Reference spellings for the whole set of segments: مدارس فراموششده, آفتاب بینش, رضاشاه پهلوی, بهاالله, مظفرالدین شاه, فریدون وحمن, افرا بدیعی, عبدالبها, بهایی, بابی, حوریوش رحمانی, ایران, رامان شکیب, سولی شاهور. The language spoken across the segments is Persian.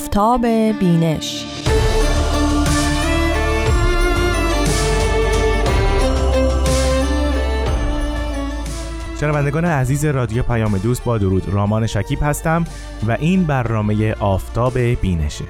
آفتاب بینش. شنوندگان عزیز رادیو پیام دوست، با درود، رامان شکیب هستم و این برنامه آفتاب بینشه.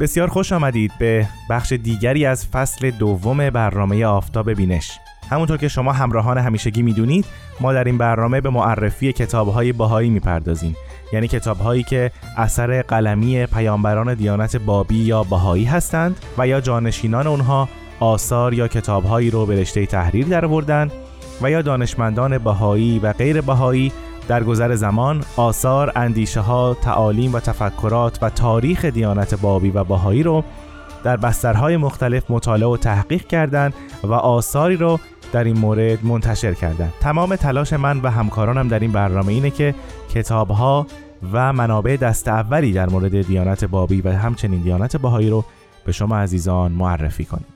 بسیار خوش آمدید به بخش دیگری از فصل دوم برنامه آفتاب بینش. همونطور که شما همراهان همیشگی میدونید، ما در این برنامه به معرفی کتاب‌های بهایی میپردازیم، یعنی کتاب‌هایی که اثر قلمی پیامبران دیانت بابی یا بهایی هستند و یا جانشینان اونها آثار یا کتاب‌هایی رو به رشته تحریر درآوردن و یا دانشمندان بهایی و غیر بهایی در گذر زمان آثار، اندیشه‌ها، تعالیم و تفکرات و تاریخ دیانت بابی و بهایی رو در بسترهای مختلف مطالعه و تحقیق کردند و آثاری رو در این مورد منتشر کردند. تمام تلاش من و همکارانم در این برنامه اینه که کتاب‌ها و منابع دست اولی در مورد دیانت بابی و همچنین دیانت بهایی رو به شما عزیزان معرفی کنیم.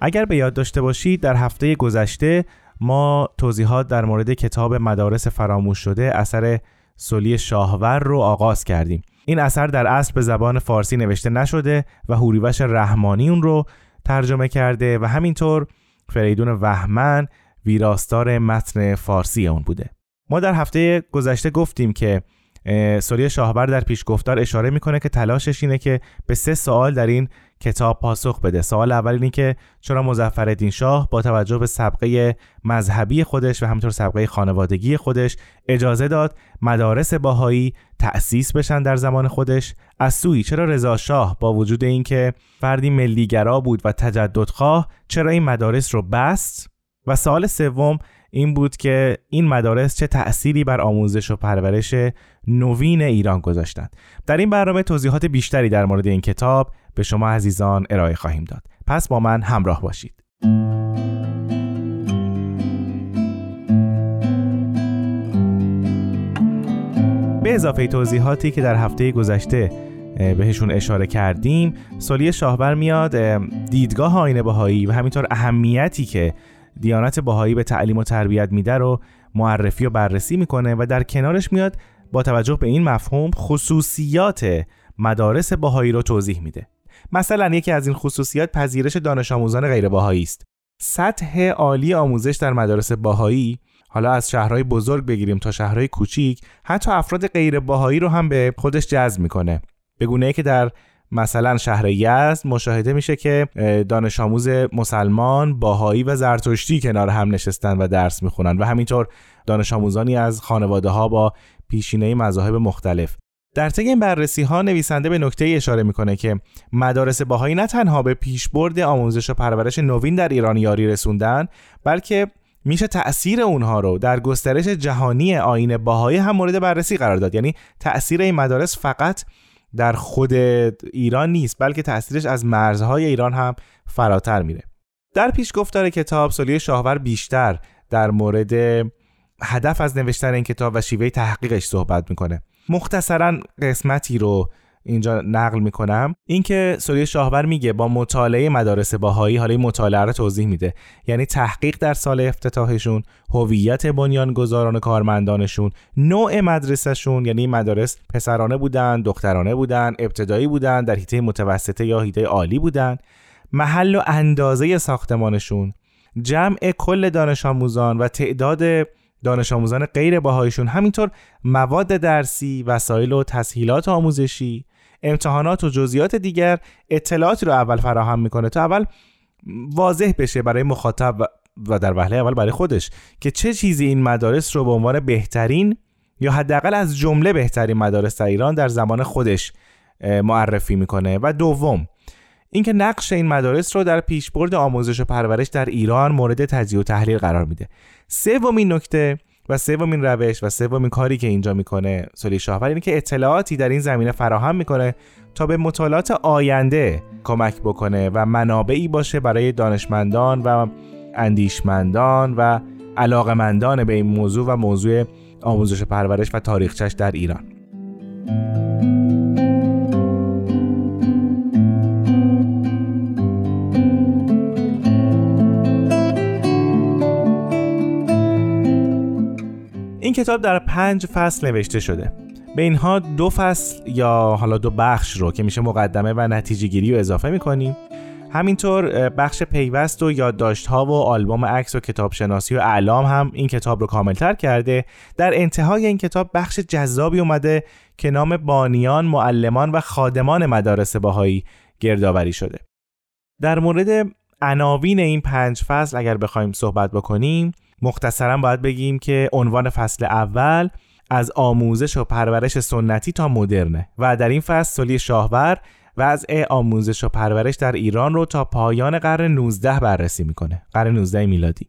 اگر به یاد داشته باشید، در هفته گذشته ما توضیحات در مورد کتاب مدارس فراموششده اثر سولی شاهور رو آغاز کردیم. این اثر در اصل به زبان فارسی نوشته نشده و حوریوش رحمانی اون رو ترجمه کرده و همینطور فریدون وحمن ویراستار متن فارسی اون بوده. ما در هفته گذشته گفتیم که سولی شاهور در پیشگفتار اشاره میکنه که تلاشش اینه که به 3 سوال در این کتاب پاسخ بده. سوال اول اینه که چرا مظفرالدین شاه با توجه به سابقه مذهبی خودش و همینطور سابقه خانوادگی خودش اجازه داد مدارس بهایی تأسیس بشن در زمان خودش؟ از سوی چرا رضاشاه با وجود اینکه فردی ملیگرا بود و تجددخواه، چرا این مدارس رو بست؟ و سوال سوم این بود که این مدارس چه تأثیری بر آموزش و پرورش نوین ایران گذاشتند. در این برنامه توضیحات بیشتری در مورد این کتاب به شما عزیزان ارائه خواهیم داد. پس با من همراه باشید. به اضافه توضیحاتی که در هفته گذشته بهشون اشاره کردیم، سولی شاهور میاد دیدگاه آینه بهایی و همینطور اهمیتی که دیانت بهایی به تعلیم و تربیت میده رو معرفی و بررسی میکنه و در کنارش میاد با توجه به این مفهوم خصوصیات مدارس بهایی رو توضیح میده. مثلا یکی از این خصوصیات پذیرش دانش آموزان غیر بهایی است. سطح عالی آموزش در مدارس بهایی، حالا از شهرهای بزرگ بگیریم تا شهرهای کوچیک، حتی افراد غیر بهایی رو هم به خودش جذب میکنه. به گونه‌ای که در مثلا شهر یزد مشاهده میشه که دانش آموز مسلمان، باهایی و زرتشتی کنار هم نشستن و درس میخونن و همینطور دانش آموزانی از خانواده ها با پیشینه مذاهب مختلف. در طی این بررسی ها نویسنده به نکته اشاره میکنه که مدارس باهایی نه تنها به پیشبرد آموزش و پرورش نوین در ایران یاری رسوندن، بلکه میشه تأثیر اونها رو در گسترش جهانی آیین باهایی هم مورد بررسی قرار داد. یعنی تأثیر این مدارس فقط در خود ایران نیست، بلکه تأثیرش از مرزهای ایران هم فراتر میره. در پیشگفتار کتاب، سولی شاهور بیشتر در مورد هدف از نوشتن این کتاب و شیوه تحقیقش صحبت میکنه. مختصراً قسمتی رو اینجا نقل میکنم. اینکه سولی شاهور میگه با مطالعه مدارس بهایی، حالا این مطالعه رو توضیح میده، یعنی تحقیق در سال افتتاحشون، هویت بنیانگذاران و کارمندانشون، نوع مدرسهشون، یعنی مدارس پسرانه بودن، دخترانه بودن، ابتدایی بودن، در حیطه متوسطه یا حیطه عالی بودن، محل و اندازه ساختمانشون، جمع کل دانش آموزان و تعداد دانش آموزان غیر بهاییشون، همینطور مواد درسی، وسایل و تسهیلات آموزشی، امتحانات و جزئیات دیگر. اطلاعاتی رو اول فراهم میکنه تا اول واضح بشه برای مخاطب و در وهله اول برای خودش که چه چیزی این مدارس رو به عنوان بهترین یا حداقل از جمله بهترین مدارس در ایران در زمان خودش معرفی میکنه. و دوم اینکه نقش این مدارس رو در پیشبرد آموزش و پرورش در ایران مورد تجزیه و تحلیل قرار میده. سومین نکته و سومین روش و سومین کاری که اینجا میکنه سولی شاهور اینه که اطلاعاتی در این زمینه فراهم میکنه تا به مطالعات آینده کمک بکنه و منابعی باشه برای دانشمندان و اندیشمندان و علاقمندان به این موضوع و موضوع آموزش و پرورش و تاریخچش در ایران. کتاب در 5 فصل نوشته شده. به اینها 2 فصل یا حالا 2 بخش رو که میشه مقدمه و نتیجه گیری رو اضافه میکنیم. همینطور بخش پیوست و یادداشت‌ها و آلبوم عکس و کتابشناسی و اعلام هم این کتاب رو کاملتر کرده. در انتهای این کتاب بخش جذابی اومده که نام بانیان، معلمان و خادمان مدارس بهایی گردآوری شده. در مورد عناوین این 5 فصل اگر بخوایم صحبت بکنیم، مختصراً باید بگیم که عنوان فصل اول از آموزش و پرورش سنتی تا مدرنه و در این فصل سولی شاهور وضع آموزش و پرورش در ایران رو تا پایان قرن 19 بررسی میکنه، قرن 19 میلادی.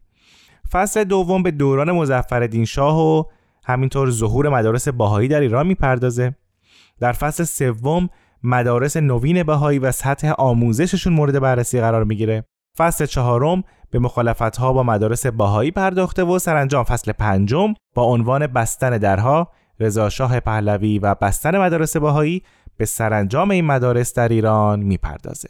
فصل دوم به دوران مظفرالدین شاه و همینطور ظهور مدارس بهایی در ایران میپردازه. در فصل سوم مدارس نوین بهایی و سطح آموزششون مورد بررسی قرار میگیره. فصل چهارم به مخالفت‌ها با مدارس بهایی پرداخته و سرانجام فصل پنجم با عنوان بستن درها، رضاشاه پهلوی و بستن مدارس بهایی به سرانجام این مدارس در ایران میپردازه.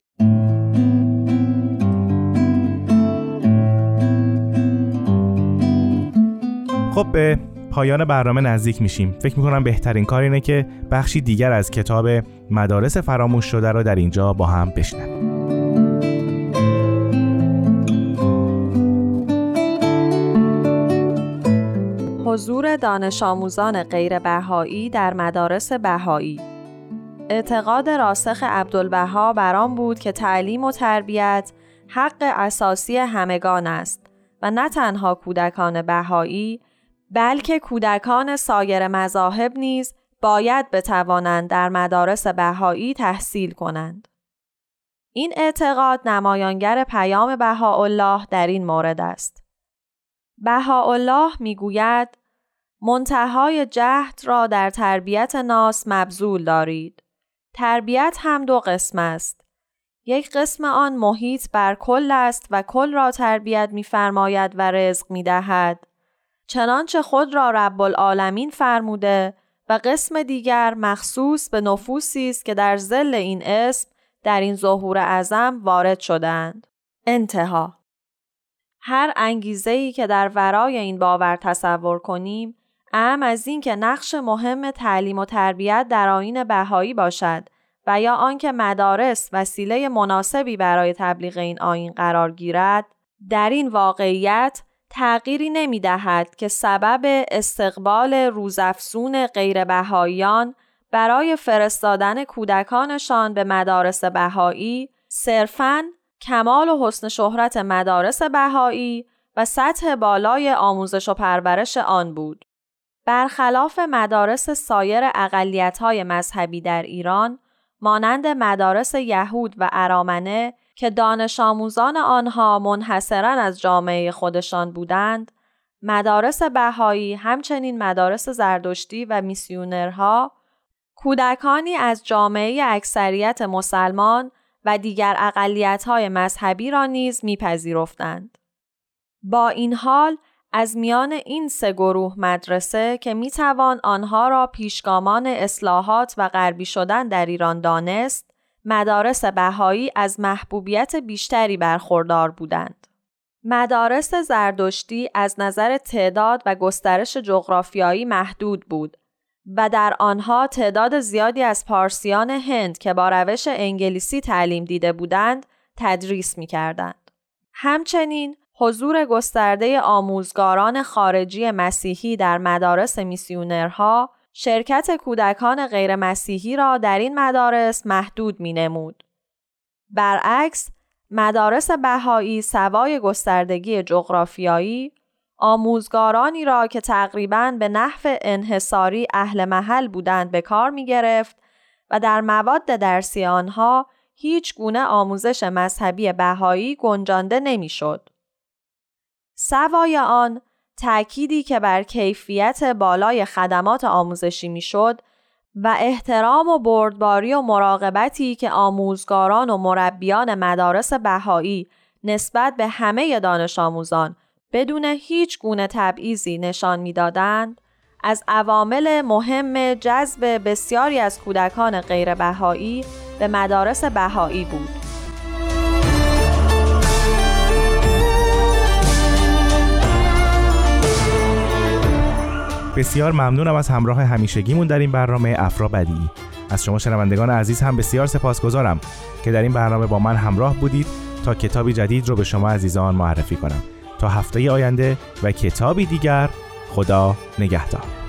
خب به پایان برنامه نزدیک میشیم. فکر میکنم بهترین کار اینه که بخشی دیگر از کتاب مدارس فراموش شده رو در اینجا با هم بشنویم. حضور دانش آموزان غیر بهایی در مدارس بهایی. اعتقاد راسخ عبدالبها بر آن بود که تعلیم و تربیت حق اساسی همگان است و نه تنها کودکان بهایی بلکه کودکان سایر مذاهب نیز باید بتوانند در مدارس بهایی تحصیل کنند. این اعتقاد نمایانگر پیام بهاءالله در این مورد است. بهاءالله میگوید: منتهای جهد را در تربیت ناس مبذول دارید. تربیت هم 2 قسم است. یک قسم آن محیط بر کل است و کل را تربیت می‌فرماید و رزق می‌دهد، چنانچه خود را رب العالمین فرموده، و قسم دیگر مخصوص به نفوسی است که در ظل این اسم در این ظهور اعظم وارد شدند. انتها. هر انگیزه‌ای که در ورای این باور تصور کنیم، اهم از این که نقش مهم تعلیم و تربیت در آیین بهایی باشد و یا آنکه مدارس وسیله مناسبی برای تبلیغ این آیین قرار گیرد، در این واقعیت تغییری نمی‌دهد که سبب استقبال روزافزون غیر بهاییان برای فرستادن کودکانشان به مدارس بهایی صرفاً کمال و حسن شهرت مدارس بهایی و سطح بالای آموزش و پرورش آن بود. برخلاف مدارس سایر اقلیت‌های مذهبی در ایران، مانند مدارس یهود و ارامنه که دانش آموزان آنها منحصراً از جامعه خودشان بودند، مدارس بهایی همچنین مدارس زردشتی و میسیونرها، کودکانی از جامعه اکثریت مسلمان و دیگر اقلیت‌های مذهبی را نیز می‌پذیرفتند. با این حال، از میان این 3 گروه مدرسه که می‌توان آنها را پیشگامان اصلاحات و غربی شدن در ایران دانست، مدارس بهایی از محبوبیت بیشتری برخوردار بودند. مدارس زردشتی از نظر تعداد و گسترش جغرافیایی محدود بود و در آنها تعداد زیادی از پارسیان هند که با روش انگلیسی تعلیم دیده بودند تدریس می‌کردند. همچنین حضور گسترده آموزگاران خارجی مسیحی در مدارس میسیونرها شرکت کودکان غیر مسیحی را در این مدارس محدود می‌نمود. برعکس، مدارس بهایی سوای گستردگی جغرافیایی آموزگارانی را که تقریباً به نحو انحصاری اهل محل بودند به کار می‌گرفت و در مواد درسی آنها هیچ گونه آموزش مذهبی بهایی گنجانده نمی‌شد. سوای آن، تأکیدی که بر کیفیت بالای خدمات آموزشی می‌شد و احترام و بردباری و مراقبتی که آموزگاران و مربیان مدارس بهایی نسبت به همه دانش آموزان بدون هیچ گونه تبعیضی نشان می‌دادند، از عوامل مهم جذب بسیاری از کودکان غیر بهایی به مدارس بهایی بود. بسیار ممنونم از همراه همیشگیمون در این برنامه افرا بدیعی. از شما شنوندگان عزیز هم بسیار سپاسگزارم که در این برنامه با من همراه بودید تا کتابی جدید رو به شما عزیزان معرفی کنم. تا هفته آینده و کتابی دیگر، خدا نگهدار.